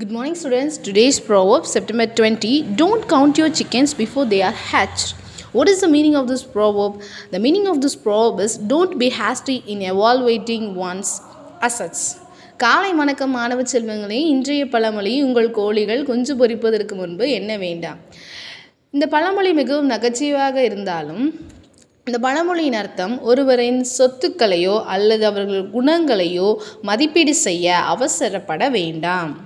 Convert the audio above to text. Good morning students, today's proverb September 20, don't count your chickens before they are hatched. What is the meaning of this proverb? The meaning of this proverb is don't be hasty in evaluating one's assets. காலை வணக்கம் மாணவ செல்வங்களே, இன்றைய பழமொழி உங்கள் கோழிகள் குஞ்சு பொரிப்பதற்கு முன்பு என்ன வேண்டாம். இந்த பழமொழி மிகவும் நகைச்சுவையாக இருந்தாலும் இந்த பழமொழியின் அர்த்தம் ஒருவரின் சொத்துக்களையோ அல்லது அவர்கள் குணங்களையோ மதிப்பீடு செய்ய அவசரப்பட வேண்டாம்.